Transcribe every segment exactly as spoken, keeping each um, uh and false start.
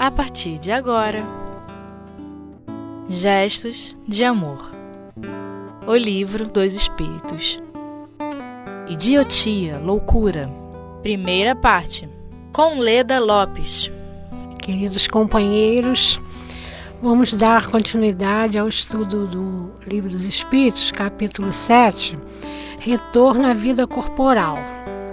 a partir de agora. Gestos de Amor. O Livro dos Espíritos. Idiotia, Loucura. Primeira parte. Com Leda Lopes. Queridos companheiros, vamos dar continuidade ao estudo do Livro dos Espíritos, capítulo sete, Retorno à Vida Corporal.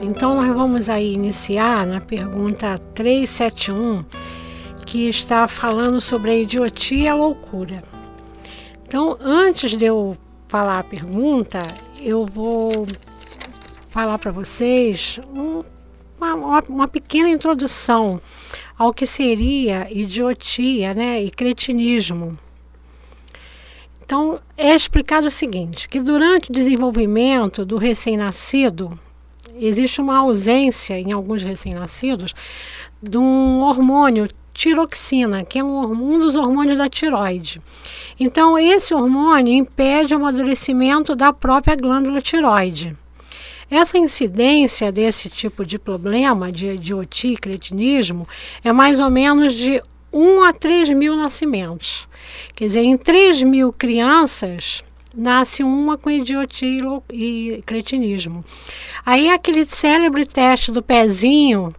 Então, nós vamos aí iniciar na pergunta trezentos e setenta e um, que está falando sobre a idiotia e a loucura. Então, antes de eu falar a pergunta, eu vou falar para vocês um, uma, uma pequena introdução ao que seria idiotia, né, e cretinismo. Então, é explicado o seguinte, que durante o desenvolvimento do recém-nascido, existe uma ausência em alguns recém-nascidos de um hormônio, tiroxina, que é um, um dos hormônios da tiroide. Então, esse hormônio impede o amadurecimento da própria glândula tiroide. Essa incidência desse tipo de problema, de idiotia e cretinismo, é mais ou menos de um a três mil nascimentos. Quer dizer, em três mil crianças, nasce uma com idiotia e cretinismo. Aí aquele célebre teste do pezinho,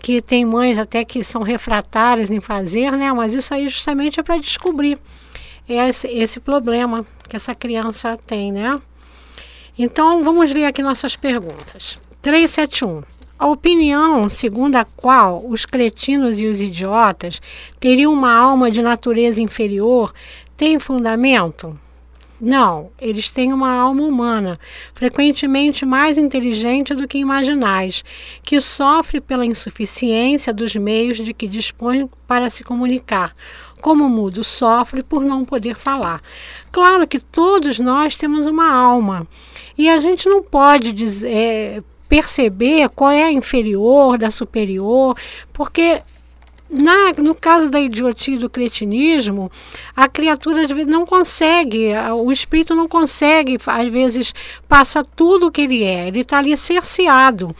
que tem mães até que são refratárias em fazer, né? Mas isso aí justamente é para descobrir esse, esse problema que essa criança tem, né? Então, vamos ver aqui nossas perguntas. trezentos e setenta e um. A opinião segundo a qual os cretinos e os idiotas teriam uma alma de natureza inferior tem fundamento? Não, eles têm uma alma humana, frequentemente mais inteligente do que imaginais, que sofre pela insuficiência dos meios de que dispõe para se comunicar, como o mudo sofre por não poder falar. Claro que todos nós temos uma alma, e a gente não pode dizer, é, perceber qual é a inferior da superior, porque Na, no caso da idiotia e do cretinismo, a criatura às vezes não consegue, o espírito não consegue, às vezes passa tudo o que ele é, ele está ali cerceado.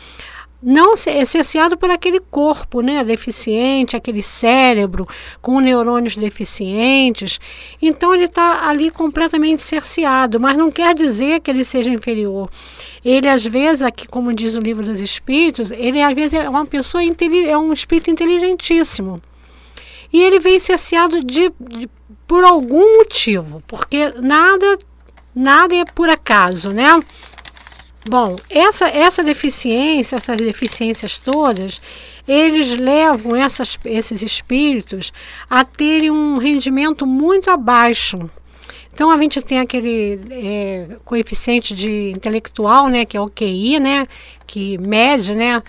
Não é cerceado por aquele corpo, né, deficiente, aquele cérebro com neurônios deficientes. Então ele está ali completamente cerceado, mas não quer dizer que ele seja inferior. Ele às vezes, aqui como diz o Livro dos Espíritos, ele às vezes é uma pessoa, é um espírito inteligentíssimo. E ele vem cerceado de, de, por algum motivo, porque nada, nada é por acaso, né? Bom, essa, essa deficiência, essas deficiências todas, eles levam essas, esses espíritos a terem um rendimento muito abaixo. Então, a gente tem aquele é, coeficiente de intelectual, né, que é o Q I, né, que mede, né,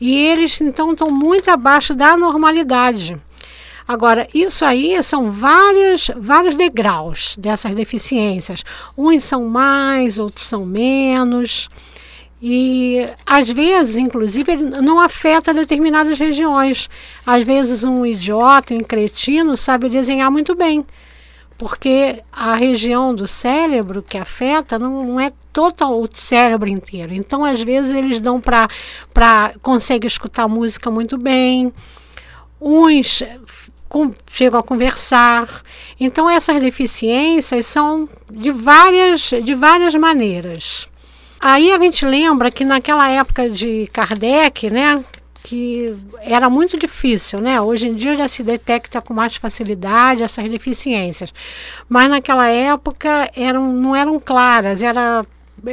e eles, então, estão muito abaixo da normalidade. Agora, isso aí são vários, vários degraus dessas deficiências. Uns são mais, outros são menos. E, às vezes, inclusive, ele não afeta determinadas regiões. Às vezes, um idiota, um cretino, sabe desenhar muito bem, porque a região do cérebro que afeta não, não é total o cérebro inteiro. Então, às vezes, eles dão para, para conseguem escutar música muito bem. Uns Com, chegam a conversar. Então, essas deficiências são de várias, de várias maneiras. Aí a gente lembra que naquela época de Kardec, né, que era muito difícil, né? Hoje em dia já se detecta com mais facilidade essas deficiências, mas naquela época eram, não eram claras, era,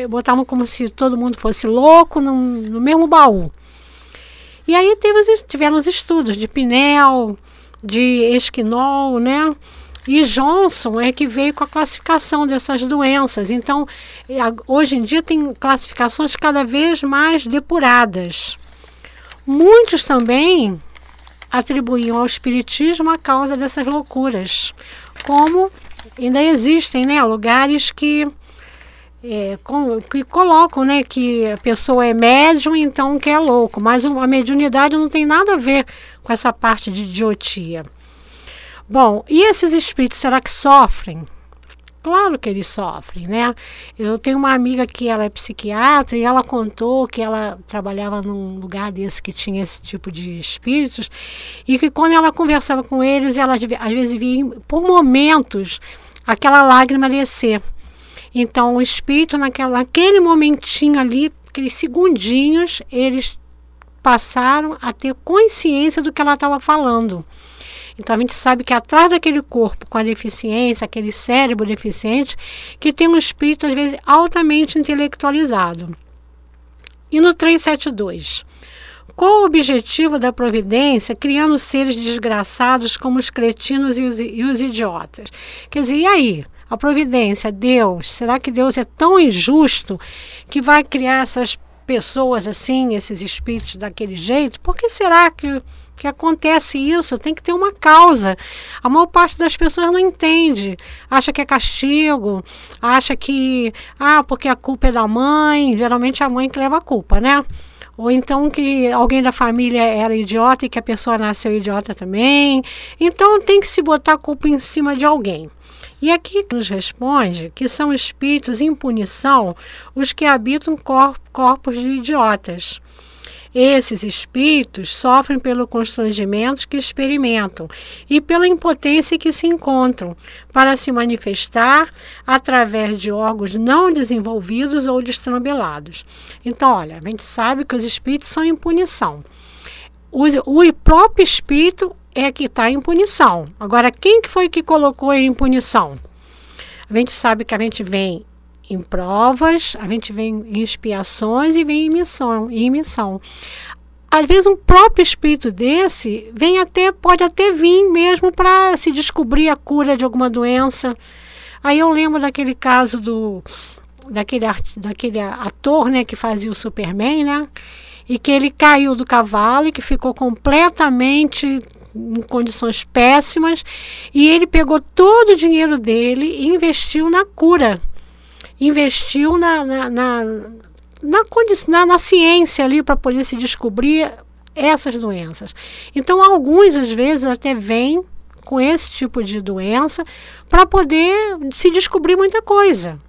botavam como se todo mundo fosse louco no, no mesmo baú. E aí teve, tiveram os estudos de Pinel, de Esquinol, né? E Johnson é que veio com a classificação dessas doenças. Então, hoje em dia tem classificações cada vez mais depuradas. Muitos também atribuíam ao espiritismo a causa dessas loucuras. Como ainda existem, né, lugares que, é, com, que colocam, né, que a pessoa é médium, então que é louco. Mas a mediunidade não tem nada a ver com essa parte de idiotia. Bom, e esses espíritos, será que sofrem? claro que eles sofrem, né? Eu tenho uma amiga que ela é psiquiatra e ela contou que ela trabalhava num lugar desse que tinha esse tipo de espíritos e que quando ela conversava com eles, ela às vezes via, por momentos, aquela lágrima descer. Então, o espírito, naquela, naquele momentinho ali, aqueles segundinhos, eles passaram a ter consciência do que ela estava falando. Então, a gente sabe que atrás daquele corpo com a deficiência, aquele cérebro deficiente, que tem um espírito, às vezes, altamente intelectualizado. E no trezentos e setenta e dois... Qual o objetivo da providência criando seres desgraçados como os cretinos e os, e os idiotas? Quer dizer, e aí? A providência, Deus, será que Deus é tão injusto que vai criar essas pessoas assim, esses espíritos daquele jeito? Por que será que, que acontece isso? Tem que ter uma causa. A maior parte das pessoas não entende, acha que é castigo, acha que, ah, porque a culpa é da mãe, geralmente é a mãe que leva a culpa, né? Ou então que alguém da família era idiota e que a pessoa nasceu idiota também. Então tem que se botar a culpa em cima de alguém. E aqui nos responde que são espíritos em punição os que habitam corp- corpos de idiotas. Esses espíritos sofrem pelo constrangimento que experimentam e pela impotência que se encontram para se manifestar através de órgãos não desenvolvidos ou destrambelados. Então, olha, a gente sabe que os espíritos são em punição. O, o próprio espírito é que está em punição. Agora, quem que foi que colocou ele em punição? A gente sabe que a gente vem em provas, a gente vem em expiações e vem em missão, em missão. Às vezes um próprio espírito desse vem até, pode até vir mesmo para se descobrir a cura de alguma doença. Aí eu lembro daquele caso do daquele, daquele ator, né, que fazia o Superman, né, e que ele caiu do cavalo e que ficou completamente em condições péssimas e ele pegou todo o dinheiro dele e investiu na cura. Investiu na, na, na, na, na, na ciência ali para poder se descobrir essas doenças. Então, alguns, às vezes, até vêm com esse tipo de doença para poder se descobrir muita coisa.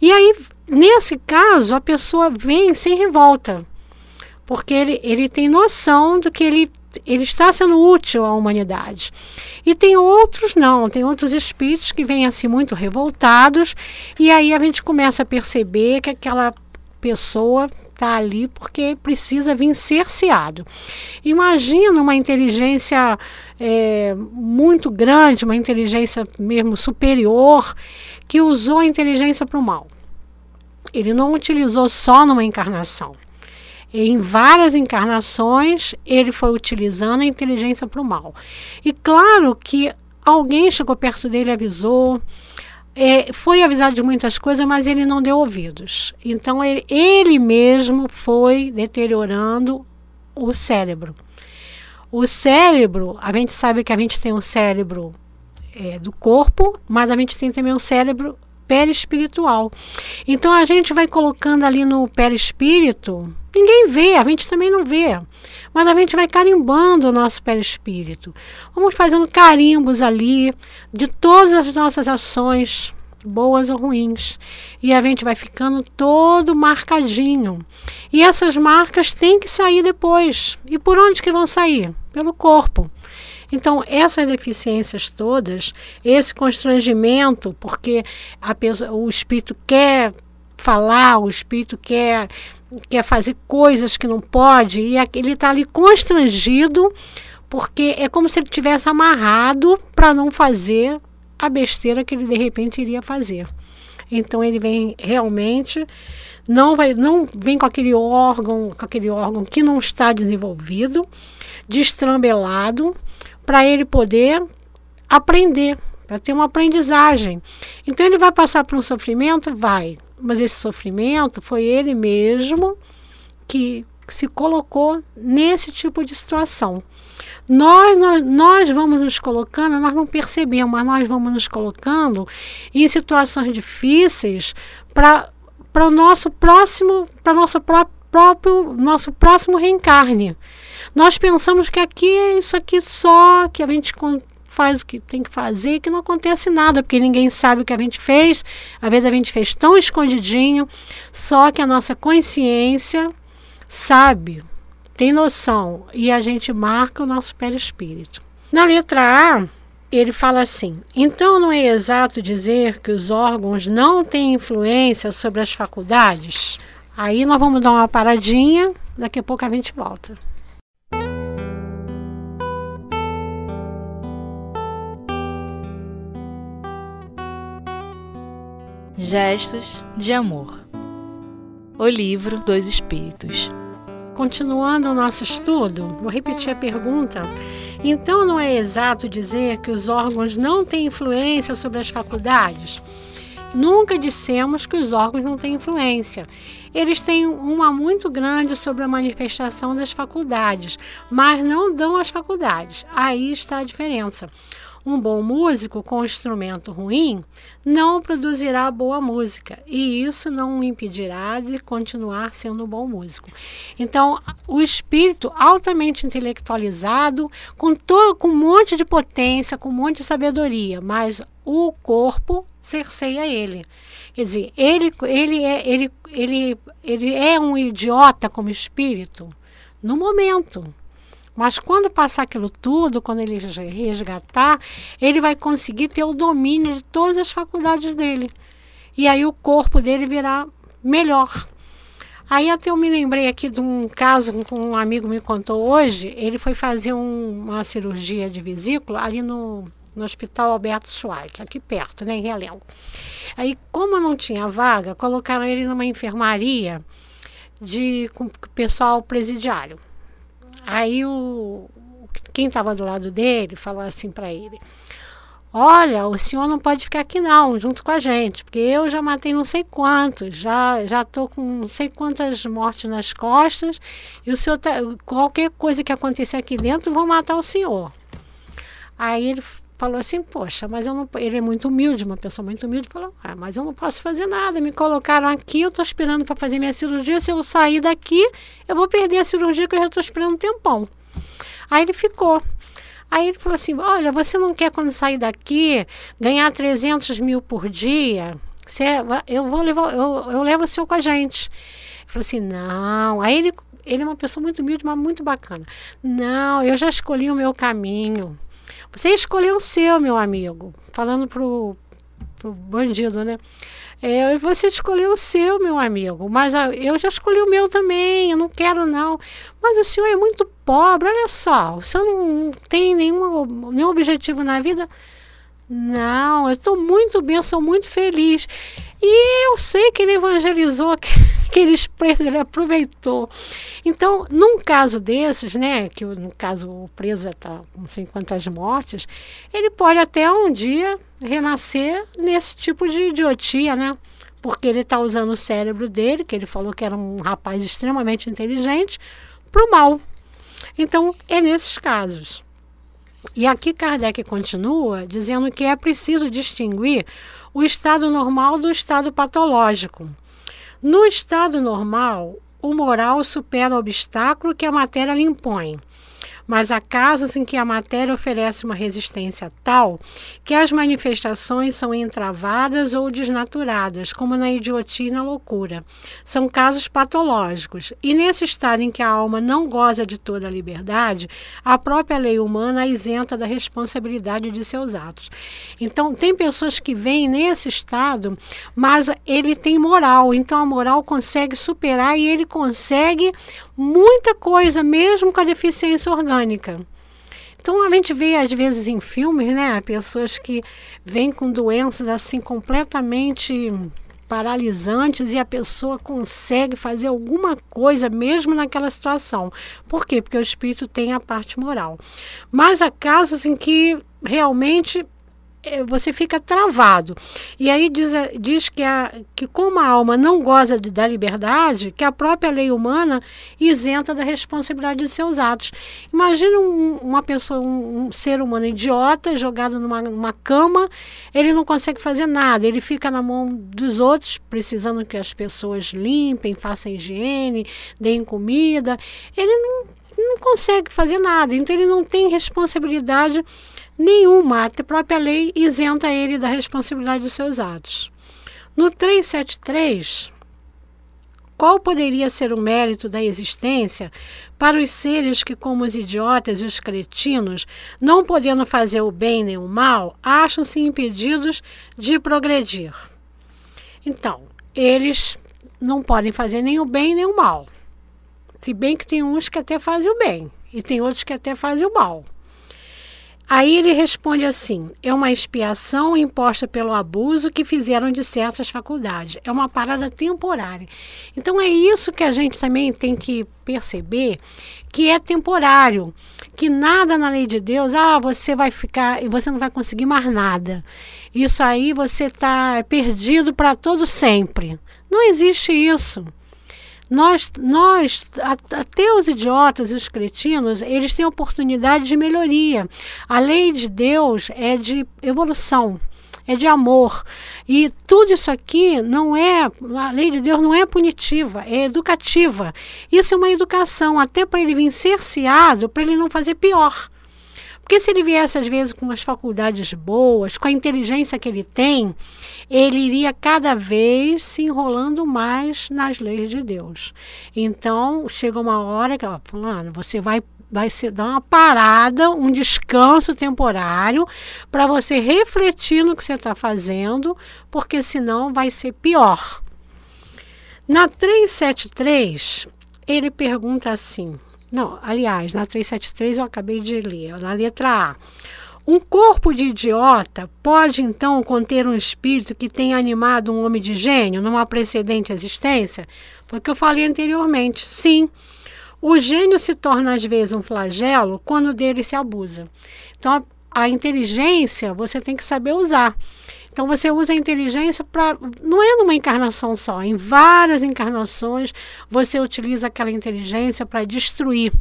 E aí, nesse caso, a pessoa vem sem revolta, porque ele, ele tem noção do que ele, ele está sendo útil à humanidade. E tem outros não, tem outros espíritos que vêm assim muito revoltados e aí a gente começa a perceber que aquela pessoa está ali porque precisa vir cerceado. Imagina uma inteligência é, muito grande, uma inteligência mesmo superior, que usou a inteligência para o mal. Ele não utilizou só numa encarnação. Em várias encarnações, ele foi utilizando a inteligência para o mal. E claro que alguém chegou perto dele, avisou, é, foi avisado de muitas coisas, mas ele não deu ouvidos. Então, ele, ele mesmo foi deteriorando o cérebro. O cérebro, a gente sabe que a gente tem um cérebro é, do corpo, mas a gente tem também um cérebro perispiritual. Então, a gente vai colocando ali no perispírito. Ninguém vê, a gente também não vê, mas a gente vai carimbando o nosso perispírito. Vamos fazendo carimbos ali de todas as nossas ações, boas ou ruins. E a gente vai ficando todo marcadinho. E essas marcas têm que sair depois. E por onde que vão sair? Pelo corpo. Então, essas deficiências todas, esse constrangimento, porque a pessoa, o espírito quer falar, o espírito quer... quer fazer coisas que não pode e ele está ali constrangido porque é como se ele tivesse amarrado para não fazer a besteira que ele de repente iria fazer. Então ele vem realmente, não, vai, não vem com aquele órgão, com aquele órgão que não está desenvolvido, destrambelado, para ele poder aprender, para ter uma aprendizagem. Então ele vai passar por um sofrimento? Vai. Mas esse sofrimento foi ele mesmo que se colocou nesse tipo de situação. Nós, nós, nós vamos nos colocando, nós não percebemos, mas nós vamos nos colocando em situações difíceis para o nosso próximo, para o nosso próprio, nosso próximo reencarne. Nós pensamos que aqui é isso aqui só, que a gente faz o que tem que fazer, que não acontece nada, porque ninguém sabe o que a gente fez. Às vezes a gente fez tão escondidinho, só que a nossa consciência sabe, tem noção, e a gente marca o nosso perispírito. Na letra A, ele fala assim: então não é exato dizer que os órgãos não têm influência sobre as faculdades? Aí nós vamos dar uma paradinha, daqui a pouco a gente volta. Gestos de amor. O livro dos Espíritos. Continuando o nosso estudo, vou repetir a pergunta. Então não é exato dizer que os órgãos não têm influência sobre as faculdades? Nunca dissemos que os órgãos não têm influência. Eles têm uma muito grande sobre a manifestação das faculdades, mas não dão às faculdades. Aí está a diferença. Um bom músico com instrumento ruim não produzirá boa música, e isso não o impedirá de continuar sendo um bom músico. Então, o espírito altamente intelectualizado, com, todo, com um monte de potência, com um monte de sabedoria, mas o corpo cerceia ele. Quer dizer, ele, ele, é, ele, ele, ele é um idiota como espírito no momento. Mas quando passar aquilo tudo, quando ele resgatar, ele vai conseguir ter o domínio de todas as faculdades dele. E aí o corpo dele virá melhor. Aí até eu me lembrei aqui de um caso que um amigo me contou hoje. Ele foi fazer um, uma cirurgia de vesícula ali no, no Hospital Alberto Schwartz, aqui perto, né, em Realengo. Aí, como não tinha vaga, colocaram ele numa enfermaria de, com pessoal presidiário. Aí o, quem estava do lado dele falou assim para ele: olha, o senhor não pode ficar aqui não, junto com a gente, porque eu já matei não sei quantos, já já estou com não sei quantas mortes nas costas, e o senhor tá, qualquer coisa que acontecer aqui dentro, vão matar o senhor. Aí ele falou assim: poxa, mas eu não... Ele é muito humilde, uma pessoa muito humilde, falou: ah, mas eu não posso fazer nada, me colocaram aqui, eu estou esperando para fazer minha cirurgia, se eu sair daqui, eu vou perder a cirurgia que eu já estou esperando um tempão. Aí ele ficou. Aí ele falou assim: olha, você não quer, quando sair daqui, ganhar trezentos mil por dia? Você, eu, vou levar, eu, eu levo o senhor com a gente. Ele falou assim: não. Aí ele, ele é uma pessoa muito humilde, mas muito bacana. Não, eu já escolhi o meu caminho. Você escolheu o seu, meu amigo. Falando pro, pro bandido, né? É, você escolheu o seu, meu amigo. Mas a, eu já escolhi o meu também. Eu não quero, não. Mas o senhor é muito pobre. Olha só. O senhor não tem nenhum, nenhum objetivo na vida? Não. Eu estou muito bem. Eu sou muito feliz. E eu sei que ele evangelizou aqueles presos. Ele aproveitou. Então, num caso desses, né, que no caso o preso já está com cinquenta mortes, ele pode até um dia renascer nesse tipo de idiotia, né? Porque ele está usando o cérebro dele, que ele falou que era um rapaz extremamente inteligente, para o mal. Então, é nesses casos. E aqui Kardec continua dizendo que é preciso distinguir o estado normal do estado patológico. No estado normal, o moral supera o obstáculo que a matéria lhe impõe, mas há casos em que a matéria oferece uma resistência tal que as manifestações são entravadas ou desnaturadas, como na idiotia e na loucura. São casos patológicos, e nesse estado em que a alma não goza de toda a liberdade, a própria lei humana a isenta da responsabilidade de seus atos. Então, tem pessoas que vêm nesse estado, mas ele tem moral, então a moral consegue superar e ele consegue muita coisa, mesmo com a deficiência orgânica. Então, a gente vê, às vezes, em filmes, né, pessoas que vêm com doenças, assim, completamente paralisantes, e a pessoa consegue fazer alguma coisa, mesmo naquela situação. Por quê? Porque o espírito tem a parte moral. Mas há casos em que, realmente, você fica travado. E aí diz, diz que, a, que como a alma não goza de, da liberdade, que a própria lei humana isenta da responsabilidade de seus atos. Imagina um, uma pessoa, um, um ser humano idiota, jogado numa, numa cama, ele não consegue fazer nada, ele fica na mão dos outros, precisando que as pessoas limpem, façam higiene, deem comida. Ele não, não consegue fazer nada, então ele não tem responsabilidade nenhuma, a própria lei isenta ele da responsabilidade dos seus atos. No trezentos e setenta e três, qual poderia ser o mérito da existência para os seres que, como os idiotas e os cretinos, não podendo fazer o bem nem o mal, acham-se impedidos de progredir? Então, eles não podem fazer nem o bem nem o mal. Se bem que tem uns que até fazem o bem e tem outros que até fazem o mal. Aí ele responde assim: é uma expiação imposta pelo abuso que fizeram de certas faculdades. É uma parada temporária. Então é isso que a gente também tem que perceber, que é temporário, que nada na lei de Deus, ah, você vai ficar e você não vai conseguir mais nada. Isso aí você está perdido para todo sempre. Não existe isso. Nós, nós, até os idiotas e os cretinos, eles têm oportunidade de melhoria. A lei de Deus é de evolução, é de amor. E tudo isso aqui não é, a lei de Deus não é punitiva, é educativa. Isso é uma educação, até para ele vir cerceado, para ele não fazer pior. Porque se ele viesse, às vezes, com as faculdades boas, com a inteligência que ele tem, ele iria cada vez se enrolando mais nas leis de Deus. Então, chega uma hora que ela fala, você vai, vai se dar uma parada, um descanso temporário, para você refletir no que você está fazendo, porque senão vai ser pior. Na trezentos e setenta e três, ele pergunta assim... Não, aliás, na trezentos e setenta e três eu acabei de ler, na letra A. Um corpo de idiota pode, então, conter um espírito que tenha animado um homem de gênio numa precedente existência? Foi o que eu falei anteriormente. Sim, o gênio se torna, às vezes, um flagelo quando dele se abusa. Então, a, a inteligência você tem que saber usar. Então, você usa a inteligência para... Não é numa encarnação só. Em várias encarnações, você utiliza aquela inteligência para destruir.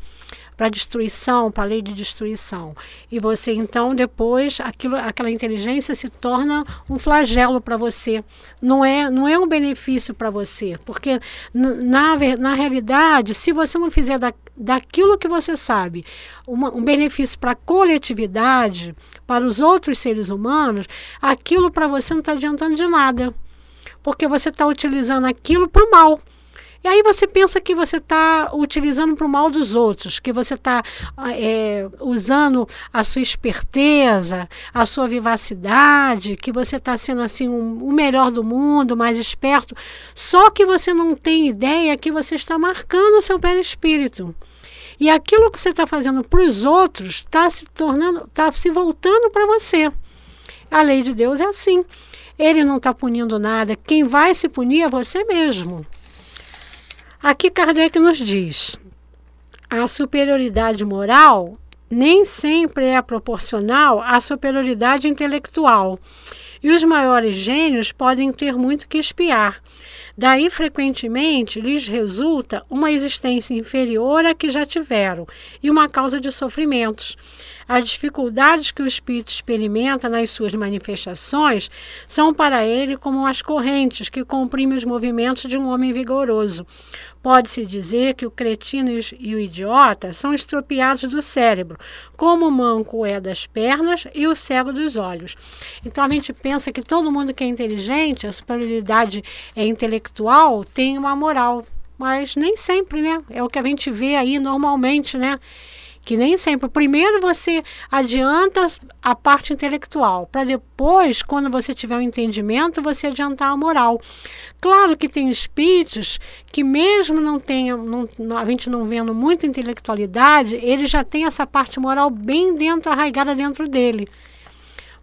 Para destruição, para a lei de destruição. E você, então, depois, aquilo, aquela inteligência se torna um flagelo para você. Não é, não é um benefício para você. Porque, na, na realidade, se você não fizer da, daquilo que você sabe uma, um benefício para a coletividade, para os outros seres humanos, aquilo para você não está adiantando de nada. Porque você está utilizando aquilo para o mal. E aí você pensa que você está utilizando para o mal dos outros, que você está é, usando a sua esperteza, a sua vivacidade, que você está sendo assim um, o melhor do mundo, mais esperto. Só que você não tem ideia que você está marcando o seu perispírito. E aquilo que você está fazendo para os outros está se tornando, está se voltando para você. A lei de Deus é assim. Ele não está punindo nada. Quem vai se punir é você mesmo. Aqui Kardec nos diz, a superioridade moral nem sempre é proporcional à superioridade intelectual e os maiores gênios podem ter muito que espiar. Daí, frequentemente, lhes resulta uma existência inferior à que já tiveram e uma causa de sofrimentos. As dificuldades que o espírito experimenta nas suas manifestações são para ele como as correntes que comprimem os movimentos de um homem vigoroso. Pode-se dizer que o cretino e o idiota são estropiados do cérebro, como o manco é das pernas e o cego dos olhos. Então a gente pensa que todo mundo que é inteligente, a superioridade é intelectual, tem uma moral, mas nem sempre, né? É o que a gente vê aí normalmente, né? Que nem sempre. Primeiro você adianta a parte intelectual, para depois, quando você tiver um entendimento, você adiantar a moral. Claro que tem espíritos que mesmo não tenha, não, a gente não vendo muita intelectualidade, ele já tem essa parte moral bem dentro, arraigada dentro dele.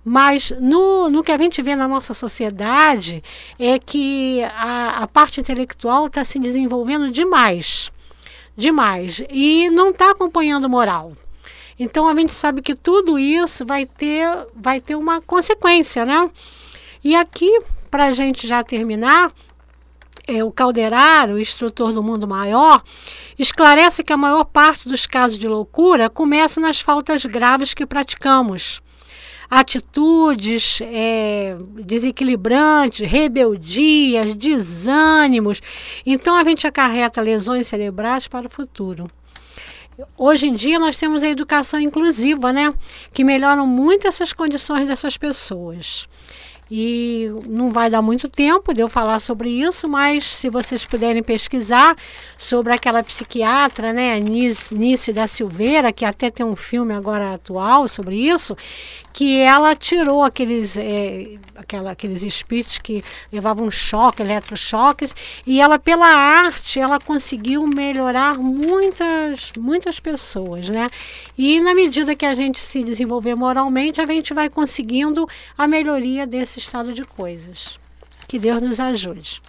Mas no, no que a gente vê na nossa sociedade é que a, a parte intelectual está se desenvolvendo demais. demais e não está acompanhando moral. Então a gente sabe que tudo isso vai ter, vai ter uma consequência, né? E aqui, para a gente já terminar, é, o Calderaro, o instrutor do mundo maior, esclarece que a maior parte dos casos de loucura começa nas faltas graves que praticamos. Atitudes é, desequilibrantes, rebeldias, desânimos. Então, a gente acarreta lesões cerebrais para o futuro. Hoje em dia nós temos a educação inclusiva, né? Que melhoram muito essas condições dessas pessoas. E não vai dar muito tempo de eu falar sobre isso, mas se vocês puderem pesquisar sobre aquela psiquiatra, né, Nise da Silveira, que até tem um filme agora atual sobre isso, que ela tirou aqueles, é, aquela, aqueles espíritos que levavam choque, eletrochoques, e ela, pela arte, ela conseguiu melhorar muitas, muitas pessoas, né? E na medida que a gente se desenvolver moralmente, a gente vai conseguindo a melhoria desses estado de coisas. Que Deus nos ajude.